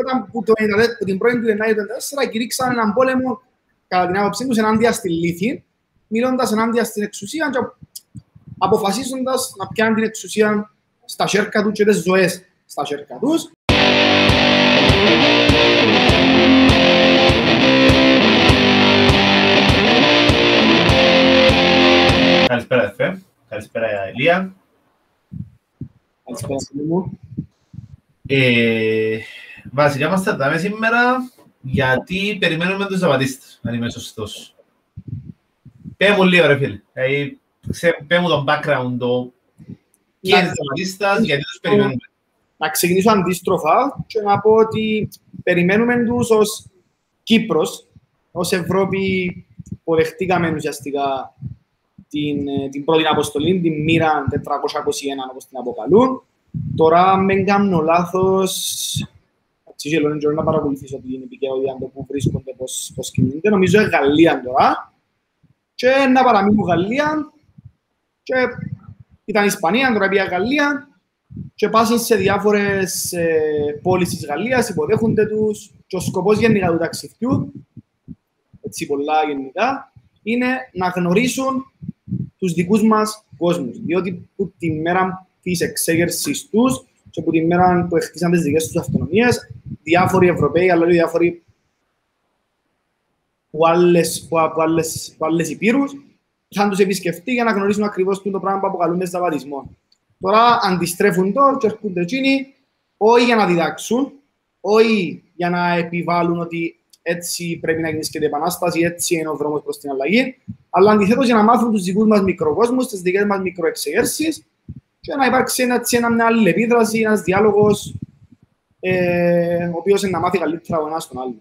Όταν που την 1η του Γενάρη του 1994 κηρύξαν έναν πόλεμο, κατά την άποψή τους, ενάντια στη λύθη, μιλώντας ενάντια στην εξουσία και αποφασίζοντας να πιάνουν την εξουσία στα χέρια τους και τις ζωές στα χέρια τους. Καλησπέρα, Εφέ. Καλησπέρα, Ηλία. Καλησπέρα, Σιλήμου. Βασικά, μας τρατάμε σήμερα γιατί περιμένουμε τους Ζαπατίστες, αν είμαι σωστός. Πέ μου λίγο, ρε φίλε. Πέ μου τον background, το ποιοι είναι οι Ζαπατίστες, γιατί τους περιμένουμε. Να ξεκινήσω αντίστροφα και να πω ότι περιμένουμε τους ως Κύπρος, ως Ευρώπη που δεχτήκαμε ουσιαστικά την πρώτη αποστολή, την μοίρα 421, όπως την αποκαλούν. Τώρα, μην κάνω λάθος, δεν ξέρω να παρακολουθήσω την επικαιρότητα που βρίσκονται, πώς κινούνται. Νομίζω είναι Γαλλία τώρα. Και να παραμείνουν Γαλλία. Και ήταν Ισπανία, τώρα πήγε Γαλλία. Και πάσαν σε διάφορες πόλεις της Γαλλίας, υποδέχονται τους. Και ο σκοπός γενικά του ταξιδιού, έτσι πολλά γενικά, είναι να γνωρίσουν τους δικούς μας κόσμους. Διότι τη μέρα της εξέγερσης τους και από τη μέρα που χτίσαν τις δικές τους αυτονομίες, διάφοροι Ευρωπαίοι, αλλά και διάφοροι που άλλες υπήρους, θα τους επισκεφτεί για να γνωρίσουν ακριβώς το πράγμα που αποκαλούμε Ζαπατισμό. Τώρα αντιστρέφουν τώρα και έρχονται εκείνοι, όχι για να διδάξουν, όχι για να επιβάλλουν ότι έτσι πρέπει να γεννήσκεται η επανάσταση, έτσι είναι ο δρόμος προς την αλλαγή, αλλά αντιθέτως για να μάθουν τους δικούς μας μικροκόσμους, τις δικές μας μικροεξεγέρσεις, και να υπάρξει μια άλλη επίδραση, ένας διάλογος, ο οποίος να μάθει καλύτερα ο ένας στον άλλο.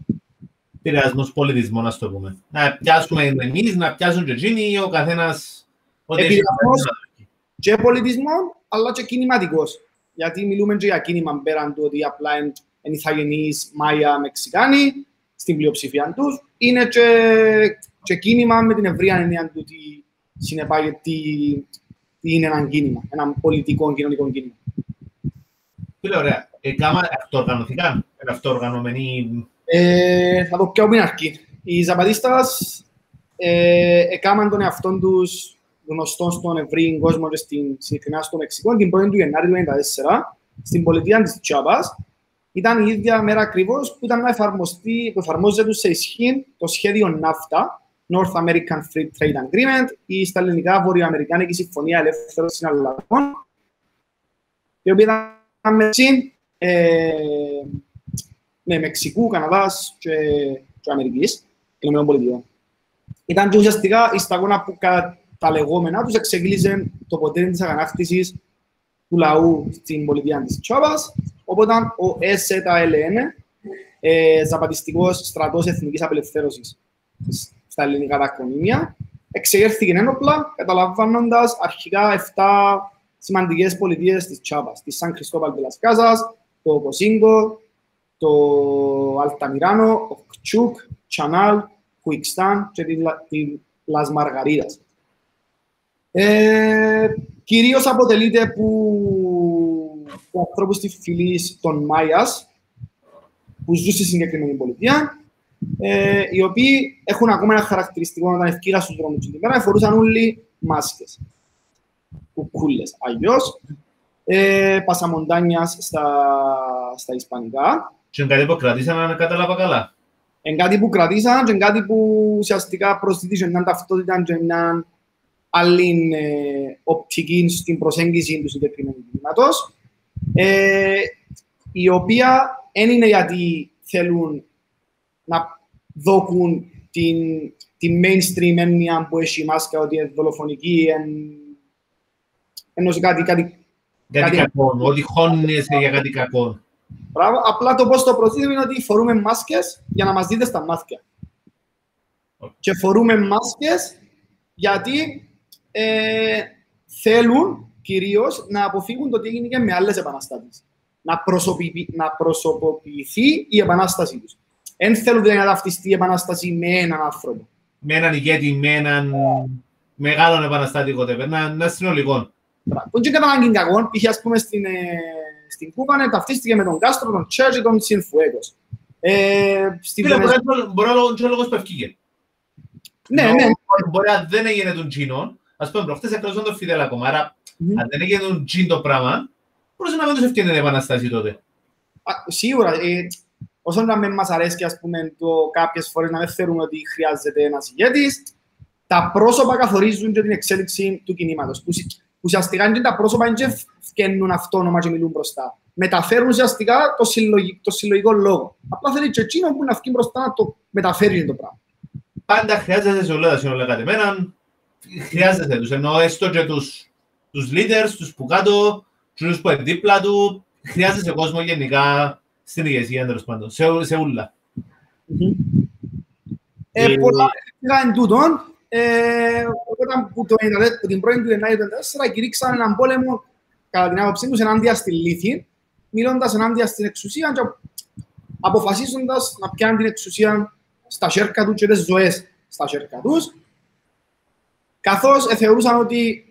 Πειρασμός πολιτισμού, να το πούμε. Να πιάσουμε εμείς, να πιάσουν και εκείνοι, ο καθένας... Πειρασμός και πολιτισμό, αλλά και κινηματικός. Γιατί μιλούμε και για κίνημα πέραν του ότι απλά είναι ηθαγενείς Μάια Μεξικάνοι, στην πλειοψηφία τους. Είναι και κίνημα με την ευρία έννοια του ότι συνεπάγεται είναι έναν κίνημα, έναν πολιτικό κοινωνικό κίνημα. Φίλε, ωραία. Κάμα αυτοοργανωθήκαν, αυτοοργανωμένοι... Θα το πιάω πριν αρκεί. Οι Ζαπατίστας έκαναν τον εαυτόν τους γνωστόν στον ευρύ κόσμο και συγκεκριμένα στο Μεξικό την 1η του Γενάρη του 1994, στην πολιτεία της Chiapas. Ήταν η ίδια μέρα ακριβώς που ήταν να εφαρμοστεί, που εφαρμόζεται σε ισχύ το σχέδιο NAFTA, North American Free Trade Agreement, ή στα ελληνικά Βορειοαμερικάνικη Συμφωνία Ελεύθερων Συναλλαγών, η οποία ήταν με Μεξικού, Καναδάς και Αμερικής, Ηνωμένων Πολιτειών. Ήταν και ουσιαστικά η σταγόνα που κατά τα λεγόμενά τους εξεγλίζε το ποτήρι της αγανάκτησης του λαού στην πολιτεία της Chiapas. Οπότε ο ΕΣΕΤΑΕΛΕΝ, Ζαπατιστικός Στρατός Εθνικής Απελευθέρωσης, στα ελληνικά τα ακρονίμια, εξεγέρθηκε ένοπλα, καταλαμβάνοντας αρχικά 7 σημαντικές πολιτείες της Chiapas, τη San Cristóbal de las Casas, το Cozingo, το Altamirano, ο Κτσούκ, Chenalhó, Huixtán και τη Las Margaritas. Κυρίως αποτελείται από ανθρώπους της φυλής των Μάιας, που ζουν στη συγκεκριμένη πολιτεία, οι οποίοι έχουν ακόμα ένα χαρακτηριστικό όταν ευκήγα στους δρόμους και την πέρα, φορούσαν όλοι μάσκες, κουκούλες, αλλιώς, πασαμοντάνιας στα ισπανικά. Και είναι κάτι που κρατήσαν, αν κατάλαβα καλά. Είναι κάτι που κρατήσαν και είναι κάτι που ουσιαστικά προσθέτει μια ταυτότητα και μια άλλη οπτική στην προσέγγιση του συγκεκριμένου κινήματος, η οποία δεν είναι γιατί θέλουν να δώκουν την mainstream έννοια που έχει η μάσκα, ότι είναι δολοφονική, ενώ σε κάτι κακό, ότι χώνεσαι για κάτι κακό. Απλά το πώς το προσθέτουμε είναι ότι φορούμε μάσκες για να μας δείτε στα μάτια. Okay. Και φορούμε μάσκες γιατί θέλουν κυρίως να αποφύγουν το τι έγινε και με άλλες επαναστάσεις. Να προσωποποιηθεί η επανάστασή τους. Εν θέλουν να ταυτιστεί η επανάσταση με έναν άνθρωπο. Με έναν ηγέτη, με έναν μεγάλο επαναστάτη, να συνολικό. Που είναι και κατά αναγκαγκόν, π.χ. ας πούμε στην στην Κούβα ταυτίστηκε με τον Κάστρο, τον Τσέ και τον Τσινφουέγκος. Μπορεί ο λόγος που ευκήγε. Ναι. Μπορεί αν δεν έγινε τον Τσίνο, ας πούμε προχτές εκλώσαν τον Φιδέλ ακόμα, άρα αν δεν έγινε τον Τσίν το πράγμα, μπορούσε να μην τους ευκένει την επαναστάση τότε. Σίγουρα. Όσον να μην μας αρέσει, ας πούμε, κάποιες φορές να δεν θεωρούμε ότι χρειάζεται ένας ηγέτης, τα πρόσωπα καθορίζουν και την εξέλιξη του κινήματος. Ουσιαστικά είναι τα πρόσωπα και φκένουν αυτόνομα και μιλούν μπροστά. Μεταφέρουν ουσιαστικά το συλλογικό λόγο. Απλά θέλει και εκείνο που να βγει μπροστά να το μεταφέρει το πράγμα. Πάντα χρειάζεται σε όλα τα συνολικά εμένα. Χρειάζεται τους. Εννοώ έστω και τους leaders, τους που κάτω, τους που δίπλα του. Χρειάζεται κόσμο γενικά. Στην ηγεσία, τέλος πάντων, σε ούλα. Πολλά έφυγαν τούτων, όταν την 1η του Γενάρη του 2004 κηρύξαν έναν πόλεμο, κατά την άποψή τους, ενάντια στη λύθη, μιλώντας ενάντια στην εξουσία και αποφασίζοντας να πιάνουν την εξουσία στα σέρκα τους και τις ζωές στα σέρκα τους, καθώς θεωρούσαν ότι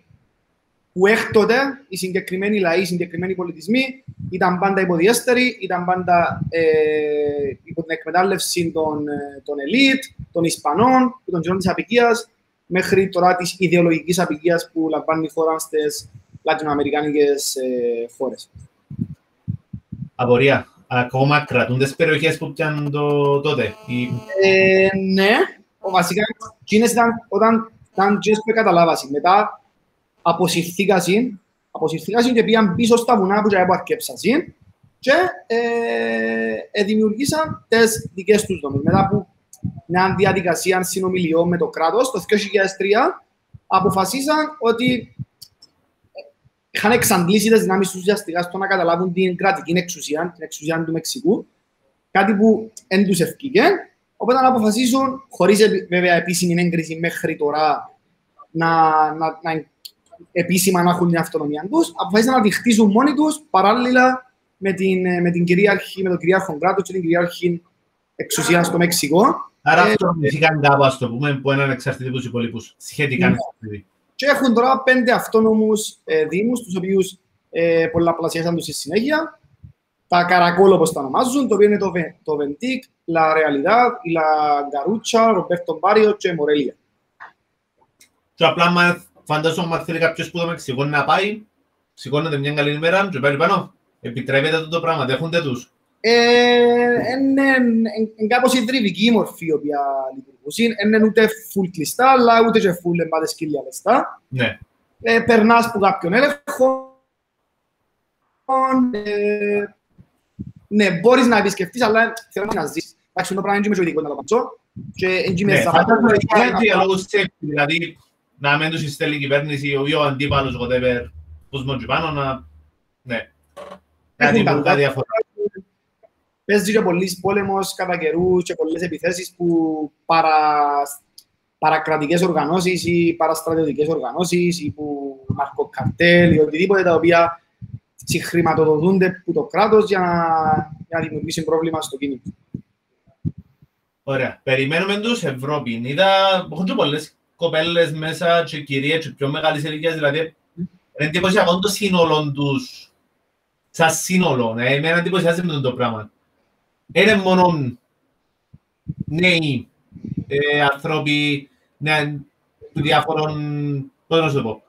που έκτοτε οι συγκεκριμένοι λαοί, οι συγκεκριμένοι πολιτισμοί ήταν πάντα υποδιέστεροι, ήταν πάντα υπό την εκμετάλλευση των ελίτ, των Ισπανών και των κοινών της απικίας, μέχρι τώρα της ιδεολογικής απικίας που λαμβάνει η χώρα στις λατινοαμερικάνικες χώρες. Απορία. Ακόμα κρατούν τις περιοχές που πιάνουν τότε. Ναι. Βασικά, όταν ήταν κοινές που καταλάβαση. Μετά, αποσυρθήκασαν και πήγαν πίσω στα βουνά που αρκέψασαν και δημιουργήσαν τις δικές τους δομές. Μετά από μια διαδικασία συνομιλιών με το κράτος, το 2003 αποφασίσαν ότι είχαν εξαντλήσει τις δυνάμεις τους ουσιαστικά στο να καταλάβουν την κρατική εξουσία, την εξουσία του Μεξικού, κάτι που δεν τους ευκήκε. Οπότε να αποφασίσουν, χωρίς βέβαια επίσημη έγκριση μέχρι τώρα, να επίσημα να έχουν την αυτονομία τους, αποφάσισαν να τη χτίζουν μόνοι τους παράλληλα με τον κυρίαρχο κράτος και την κυρίαρχη εξουσία στο Μεξικό. Άρα αυτονομηθήκαν κάπου, ας το πούμε, που έναν εξαρτητή τους υπολείπους. Σχετικά. Ναι. Και έχουν τώρα 5 αυτόνομους δήμους, τους οποίους πολλαπλασιάσαν τους στη συνέχεια. Τα Καρακόλ, όπως τα ονομάζουν, το οποίο είναι το Βεντίκ, La Realidad, La Garucha, Roberto Barrio και Morelia. Και απλά φαντάζομαι αν θέλει κάποιος που το Μεξικό να πάει, σηκώνεται μια καλή ημέρα και πάει πάνω. Επιτρέπεται αυτό το πράγμα, δέχονται τους. Είναι κάπως ιδρυβική μορφή η οποία λειτουργούσε. Είναι ούτε φουλ κλειστά, αλλά ούτε και φουλ εμπάτες σκύλια λεστά. Περνάς που κάποιον έλεγχο. Ναι, μπορείς να επισκεφτείς, αλλά θέλω να ζήσεις. Εντάξει, το πράγμα είναι και με ειδικό να το παντζώ. Ναι, φαντάζομαι είναι διαλόγος τσέπη, δηλαδή να μην τους συστέλει η κυβέρνηση ή ο αντίπαλος, whatever, πώς μόνο και πάνω, να... Ναι. Κάτι που τα διαφορά. Παίζει και πολλής πόλεμος κατά καιρούς και πολλές επιθέσεις που παρακρατικές οργανώσεις ή παραστρατιωτικές οργανώσεις ή που ναρκοκαρτέλ ή οτιδήποτε τα οποία συγχρηματοδοτούνται από το κράτος για να δημιουργήσουν πρόβλημα στο κίνημα. Ωραία. Περιμένουμε τους Ευρώπη. Έχουν και πολλές κοπέλες μέσα και κυρίες και πιο μεγάλες ηλικίες, δηλαδή εντυπωσιακόν το σύνολο τους, σαν σύνολο, με εντυπωσιάζει με το πράγμα. Είναι μόνο νέοι άνθρωποι του διάφορων, πώς να σου το πω,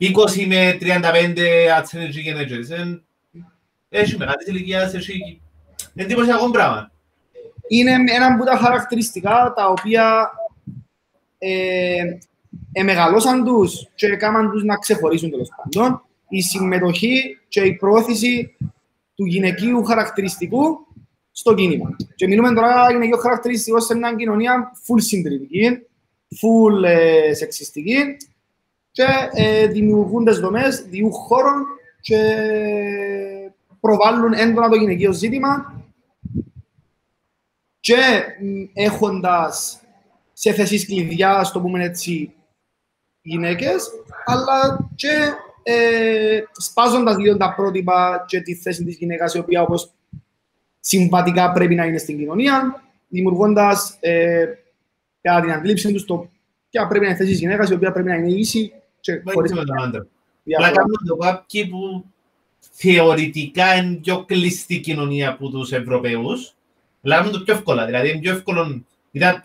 20 με 35 ατσένεργοι γενέτρες. Έχει μεγάλες ηλικίες, έχει εντυπωσιακόν πράγμα. Είναι ένα από τα χαρακτηριστικά τα οποία εμεγαλώσαν τους και έκαναν τους να ξεχωρίσουν τέλος πάντων. Η συμμετοχή και η πρόθεση του γυναικείου χαρακτηριστικού στο κίνημα. Και μιλούμε τώρα γυναικείο χαρακτηριστικό σε μια κοινωνία full συντηρητική, full σεξιστική και δημιουργούντες δομές διού χώρων και προβάλλουν έντονα το γυναικείο ζήτημα και έχοντας σε θέσεις κλειδιά, ας το πούμε έτσι, γυναίκες, αλλά και σπάζοντας λίγο τα πρότυπα και τη θέση της γυναίκας, η οποία όπως συμβατικά πρέπει να είναι στην κοινωνία, δημιουργώντας κατά την αντίληψη τους το ποια πρέπει να είναι θέση της γυναίκας, η οποία πρέπει να είναι ίση και χωρίς... Απλά κάνουν το κάποιοι που θεωρητικά είναι πιο κλειστή κοινωνία από τους Ευρωπαίους, λάβουν το πιο εύκολα. Δηλαδή, είναι πιο εύκολο. Είδα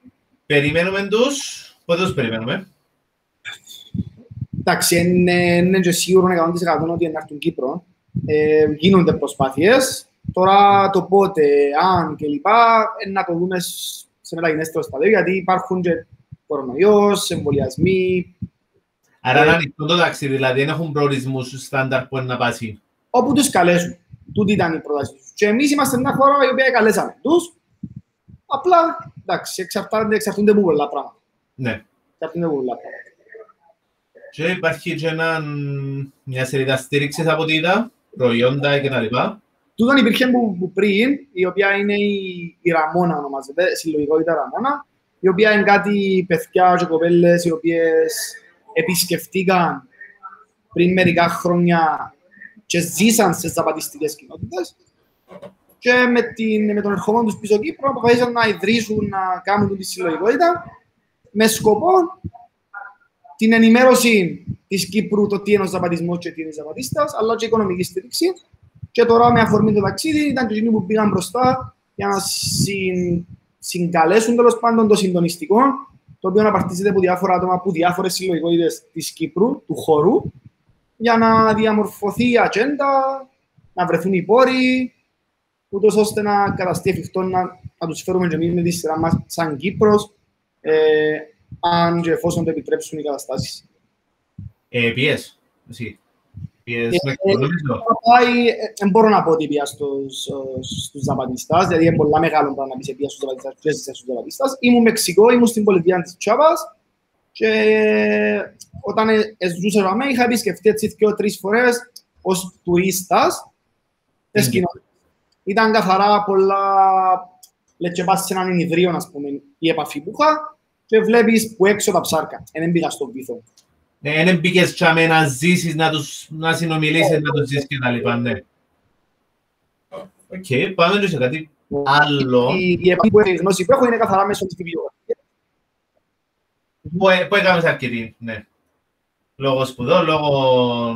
Περιμένουμε τους. Πότε τους περιμένουμε. Εντάξει, είναι και σίγουρο να κάνουν τις κατώνες ότι είναι αυτόν Κύπρο. Γίνονται προσπάθειες. Τώρα το πότε, αν και λοιπά, να το δούμε σε μεταγενέστερο στάδιο, γιατί υπάρχουν και κορονοϊός, εμβολιασμοί. Άρα είναι ανοιχτό το ταξίδι, δηλαδή δεν έχουν προορισμούς στάνταρ που είναι να πάσει. Όπου τους καλέσουν. Τούτη ήταν η πρόταση τους. Και εμείς είμαστε μια χώρα η οποία καλέσαμε τους. Απλά, εντάξει, εξαρτούνται από πολλά πράγματα. Ναι. Εξαρτούνται από πολλά πράγματα. Και υπάρχει και μια σελίδα στήριξης από τη ΙΔΑ, προϊόντα κτλ. Τούτον υπήρχε που πριν, η οποία είναι η Ραμόνα ονομάζεται, συλλογικότητα Ραμόνα, η οποία είναι κάτι παιδιά και κοπέλες οι οποίες επισκεφτήκαν πριν μερικά χρόνια και ζήσαν σε ζαπατιστικές κοινότητες και με τον ερχόμενο τους πίσω Κύπρο αποφασίσαν να ιδρύσουν, να κάνουν τη συλλογικότητα με σκοπό την ενημέρωση της Κύπρου, το τι είναι ο ζαπατισμός και τι είναι οι ζαπατίστας, αλλά και η οικονομική στήριξη. Και τώρα με αφορμή το ταξίδι ήταν και εκείνοι που πήγαν μπροστά για να συγκαλέσουν τέλος πάντων το συντονιστικό, το οποίο απαρτίζεται από διάφορα άτομα από διάφορες συλλογικότητες της Κύπρου, του χώρου, για να διαμορφωθεί η ατζέντα, να βρεθούν οι πόροι, ούτως ώστε να καταστεί εφικτό να τους φέρουμε και εμείς με τη σειρά μας σαν Κύπρος, αν και εφόσον το επιτρέψουν οι καταστάσεις. Πιες, εσύ. Δεν μπορώ να πω ότι πια στους Ζαπατιστάς, δηλαδή είναι πολλά μεγάλο πράγμα να πεις πια στους Ζαπατιστάς και στους Ζαπατιστάς. Ήμουν Μεξικό, ήμουν στην πολιτεία της Chiapas και όταν ζούσα με είχα επισκεφτεί έτσι 2-3 φορές ως τουρίστας. Ήταν καθαρά πολλά, λες και πας σε έναν ιδρύο, ας πούμε, η επαφή που είχα και βλέπεις που έξω τα ψάρκα, δεν πήγα στον βυθό. Δεν πήγες τσάμε να ζήσεις, να συνομιλήσεις, να τους ζήσεις και τα λοιπά, ναι. Οκ, πάμε και σε κάτι άλλο. Η επόμενη γνώση που έχω είναι καθαρά μέσω της βιβλιογραφίας. Που έκαμε σε αρκετή, ναι. Λόγω σπουδών, λόγω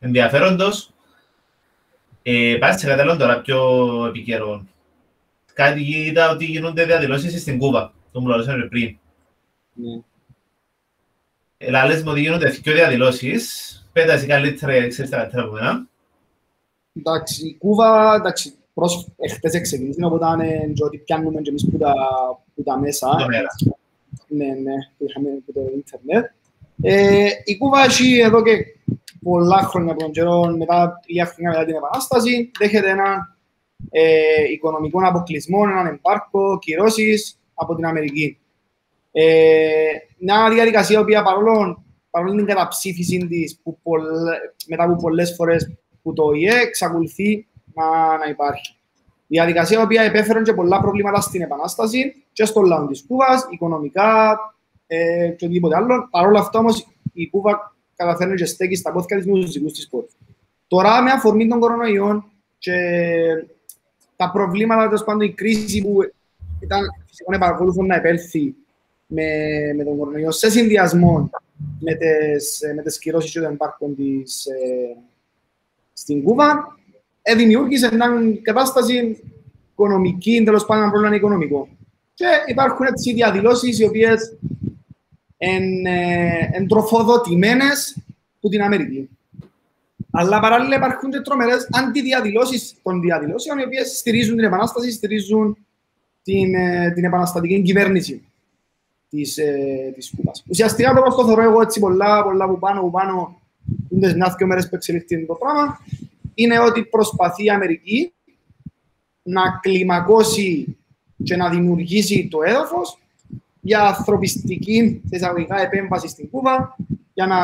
ενδιαφέροντος. Πάμε σε κατάλληλον τώρα πιο επικαιρό. Κάτι είδα ότι γίνονται διαδηλώσεις στην Κούβα, το μου λαλούσαμε πριν. Λάλες μου ότι γίνονται και διαδηλώσεις. Πέτασε καλύτερα, ξέρεις τα καλύτερα από εμένα. Εντάξει, η Κούβα, χτες εξεκίνησε, οπότε είναι και ότι πιάνουμε και εμείς που τα μέσα. Ναι, που είχαμε από το ίντερνετ. Η Κούβα έχει εδώ και πολλά χρόνια από τον καιρό, λίγα χρόνια μετά την Επανάσταση, δέχεται έναν οικονομικό αποκλεισμό, έναν εμπάρκο, κυρώσεις από την Αμερική. Μια διαδικασία η οποία παρόλο την καταψήφιση της μετά από πολλές φορές που το ΟΗΕ εξακολουθεί να υπάρχει. Διαδικασία η οποία επέφερε και πολλά προβλήματα στην Επανάσταση και στον λαό της Κούβας, οικονομικά και οτιδήποτε άλλο. Παρόλα αυτά όμως η Κούβα καταφέρνει και στέκει στα πόθηκα της μουσικής της πόλης. Τώρα με αφορμή των κορονοϊών και τα προβλήματα, πάντων, η κρίση που ήταν φυσικά παρακολουθούν να επέλθει με τον κορονοϊό, σε συνδυασμό με τις κυρώσεις και τον πάρκο στην Κούβα, δημιούργησε μια κατάσταση οικονομική, τέλος πάντων ένα πρόβλημα οικονομικό. Και υπάρχουν έτσι διαδηλώσεις οι οποίες είναι τροφοδοτημένες από την Αμερική. Αλλά παράλληλα υπάρχουν και τρομερές αντιδιαδηλώσεις των διαδηλώσεων, οι οποίες στηρίζουν την Επανάσταση, στηρίζουν την επαναστατική κυβέρνηση της Κούβας. Ουσιαστικά το αυτό θεωρώ εγώ έτσι πολλά που πάνω είναι μια δυο μέρες που εξελίχθηκε το πράγμα είναι ότι προσπαθεί η Αμερική να κλιμακώσει και να δημιουργήσει το έδαφος για ανθρωπιστική επέμβαση στην Κούβα, για να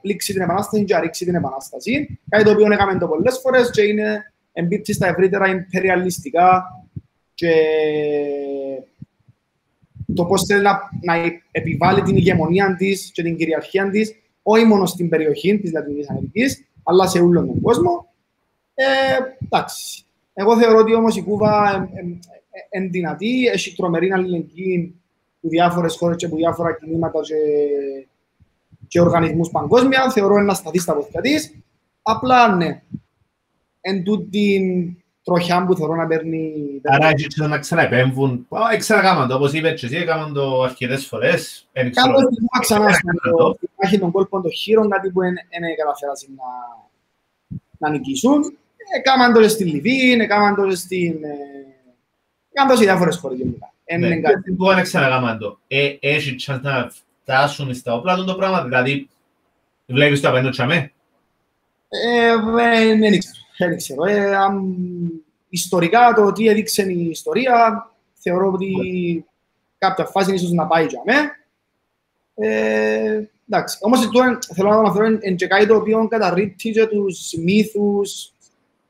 πλήξει την επανάσταση και να ρίξει την επανάσταση. Κάτι το οποίο έκαμε πολλές φορές και είναι εμπίπτει στα ευρύτερα ιμπεριαλιστικά και το πώς θέλει να επιβάλλει την ηγεμονία της και την κυριαρχία της, όχι μόνο στην περιοχή της Λατινικής Αμερικής, αλλά σε όλον τον κόσμο. Εντάξει. Εγώ θεωρώ ότι όμως η Κούβα εν δυνατή, έχει τρομερή αλληλεγγύη που διάφορες χώρες και που διάφορα κινήματα και οργανισμούς παγκόσμια. Θεωρώ ένα σταθή στα βοηθικά της. Απλά, ναι, εν τούτην τροχιά που θεωρώ να παίρνει... Άρα, έτσι να ξαναεπέμβουν. Εξαγάμαν το, όπως είπε, έτσι έκαναν το αρκετές φορές. Κάπως που ξανά στον τον κόλπο των χείρων, κάτι που είναι καταφέρασαν να νικήσουν. Έκαναν το στη Λιβύη, έκαναν το στην... Έκαναν το σε διάφορες χώρες γενικά. Ναι, κάτι που είναι ξαναγάμαν το. Έχει τσάνς να φτάσουν στα όπλα το πράγμα, δηλαδή βλέπεις το απέναντι τσάμε. Δεν ξέρω. Ιστορικά, το τι έδειξε η ιστορία, θεωρώ ότι κάποια φάση ίσως να πάει για μένα. Εντάξει. Όμως, θέλω να το αναφέρω, είναι και κάτι το οποίο καταρρίπτει και τους μύθους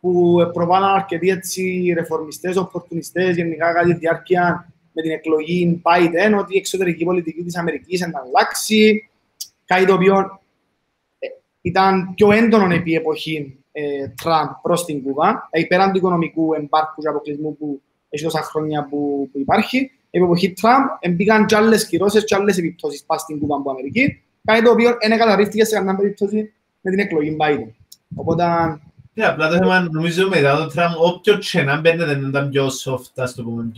που προβάλλαν αρκετοί έτσι ρεφορμιστές, οπορτουνιστές, γενικά κάτι διάρκεια με την εκλογή Biden, ότι η εξωτερική πολιτική της Αμερικής θα αλλάξει, κάτι το οποίο ήταν πιο έντονο επί εποχή Τραμπ προς την Κούβα, πέραν του οικονομικού εμπάρκου και αποκλεισμού που έχει τόσα χρόνια που υπάρχει. Επί εποχή Τραμπ μπήκαν και άλλες κυρώσεις και άλλες επιπτώσεις πας στην Κούβα από Αμερική, κάτι το οποίο δεν καταρρίφθηκε σε κανένα περίπτωση με την εκλογή Biden. Οπότε... απλά το θέμα νομίζω μετά το Τραμπ, όποιο τσένα μπαίνεται δεν ήταν πιο soft, ας το πούμε,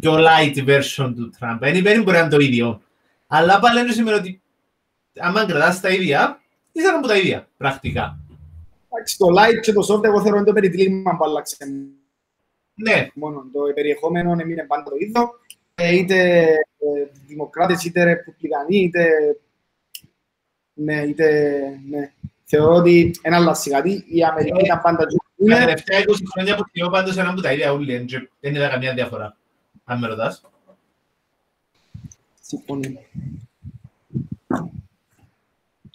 πιο light version του Τραμπ. Είναι υπέρ μπορεί να είναι το ίδιο. Αλλά πάλι ένω σήμερα ότι άμα κρατάς τα ίδια, ήσαν από τα ίδια, πρακτικά. Το light και το soft, εγώ θεωρώ το περιτύλιγμα που άλλαξε. Ναι. Μόνο το περιεχόμενο είναι πάντα το ίδιο. Είτε δημοκράτες, είτε ρεπουμπλικανοί, είτε... Ναι, είτε... Ναι. Θεωρώ ότι είναι αλλάζει κάτι. Η Αμερική ήταν πάντα... Τα τελευταία 20 χρόνια που θεωρώ πάντως έναν που τα ίδια όλοι. Δεν είδα καμία διαφορά, αν με ρωτάς. Συμφωνώ.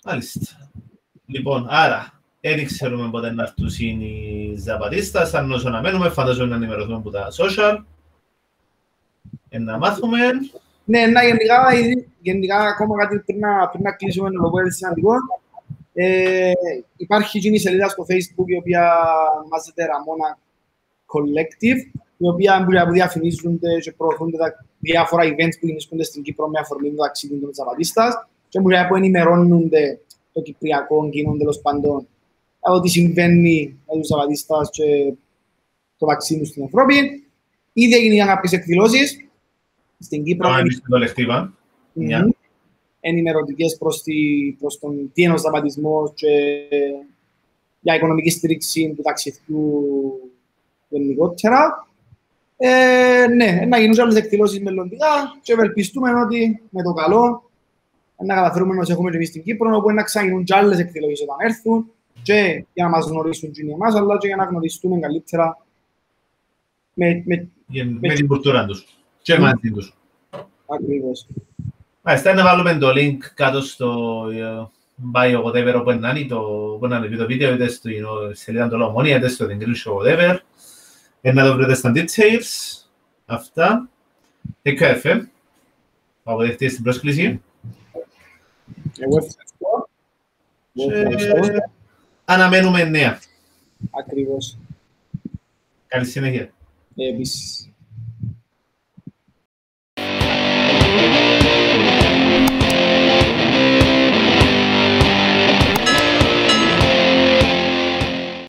Μάλιστα. Λοιπόν, άρα... Δεν ξέρουμε πότε να έρθουν οι Ζαπατίστας, αν όσο να μένουμε, φαντάζομαι να ενημερωθούμε από τα social. Να μάθουμε. Ναι, γενικά ακόμα κάτι πριν να κλείσουμε το λόγο της συναντικών. Υπάρχει εκείνη η σελίδα στο Facebook, η οποία ονομάζεται Ramona Collective, η οποία διαφημίζονται και προωθούνται τα διάφορα events που γίνονται στην Κύπρο με αφορμή του ταξιδιού των Ζαπατίστας και που ενημερώνονται το κυπριακό κοινό τέλος πάντων. Ό,τι συμβαίνει με τους Ζαπατίστας και το ταξίδι στην Ευρώπη. Ήδη έγιναν κάποιες εκδηλώσεις στην Κύπρο. Εμείς στην Κολεκτίβα. Ενημερωτικές προς τον τι είναι ο Ζαπατισμός και για οικονομική στήριξη του ταξιδιού γενικότερα. Ναι, να γίνουν άλλες εκδηλώσεις μελλοντικά και ευελπιστούμε ότι με το καλό να καταφέρουμε να έχουμε και εμείς στην Κύπρο, όπου να ξαναγίνουν και άλλες εκδηλώσεις όταν έρθουν. Και για να μας γνωρίσουν και εμάς, αλλά και για να γνωριστούμε καλύτερα με την κουλτούρα τους και μαζί τους. Ακριβώς. Μάλιστα, να βάλουμε το link κάτω στο bio, whatever, όπου να είναι το βίντεο, είτε στη σελίδα του Λομονία, είτε στο English, whatever. Να το βρείτε στα details. Αυτά. ΕΚΑΕΦΕ. Αποδεχτείτε στην πρόσκληση. Εγώ ευχαριστώ. Αναμένουμε νέα. Ακριβώς. Καλή συνέχεια. Επίσης.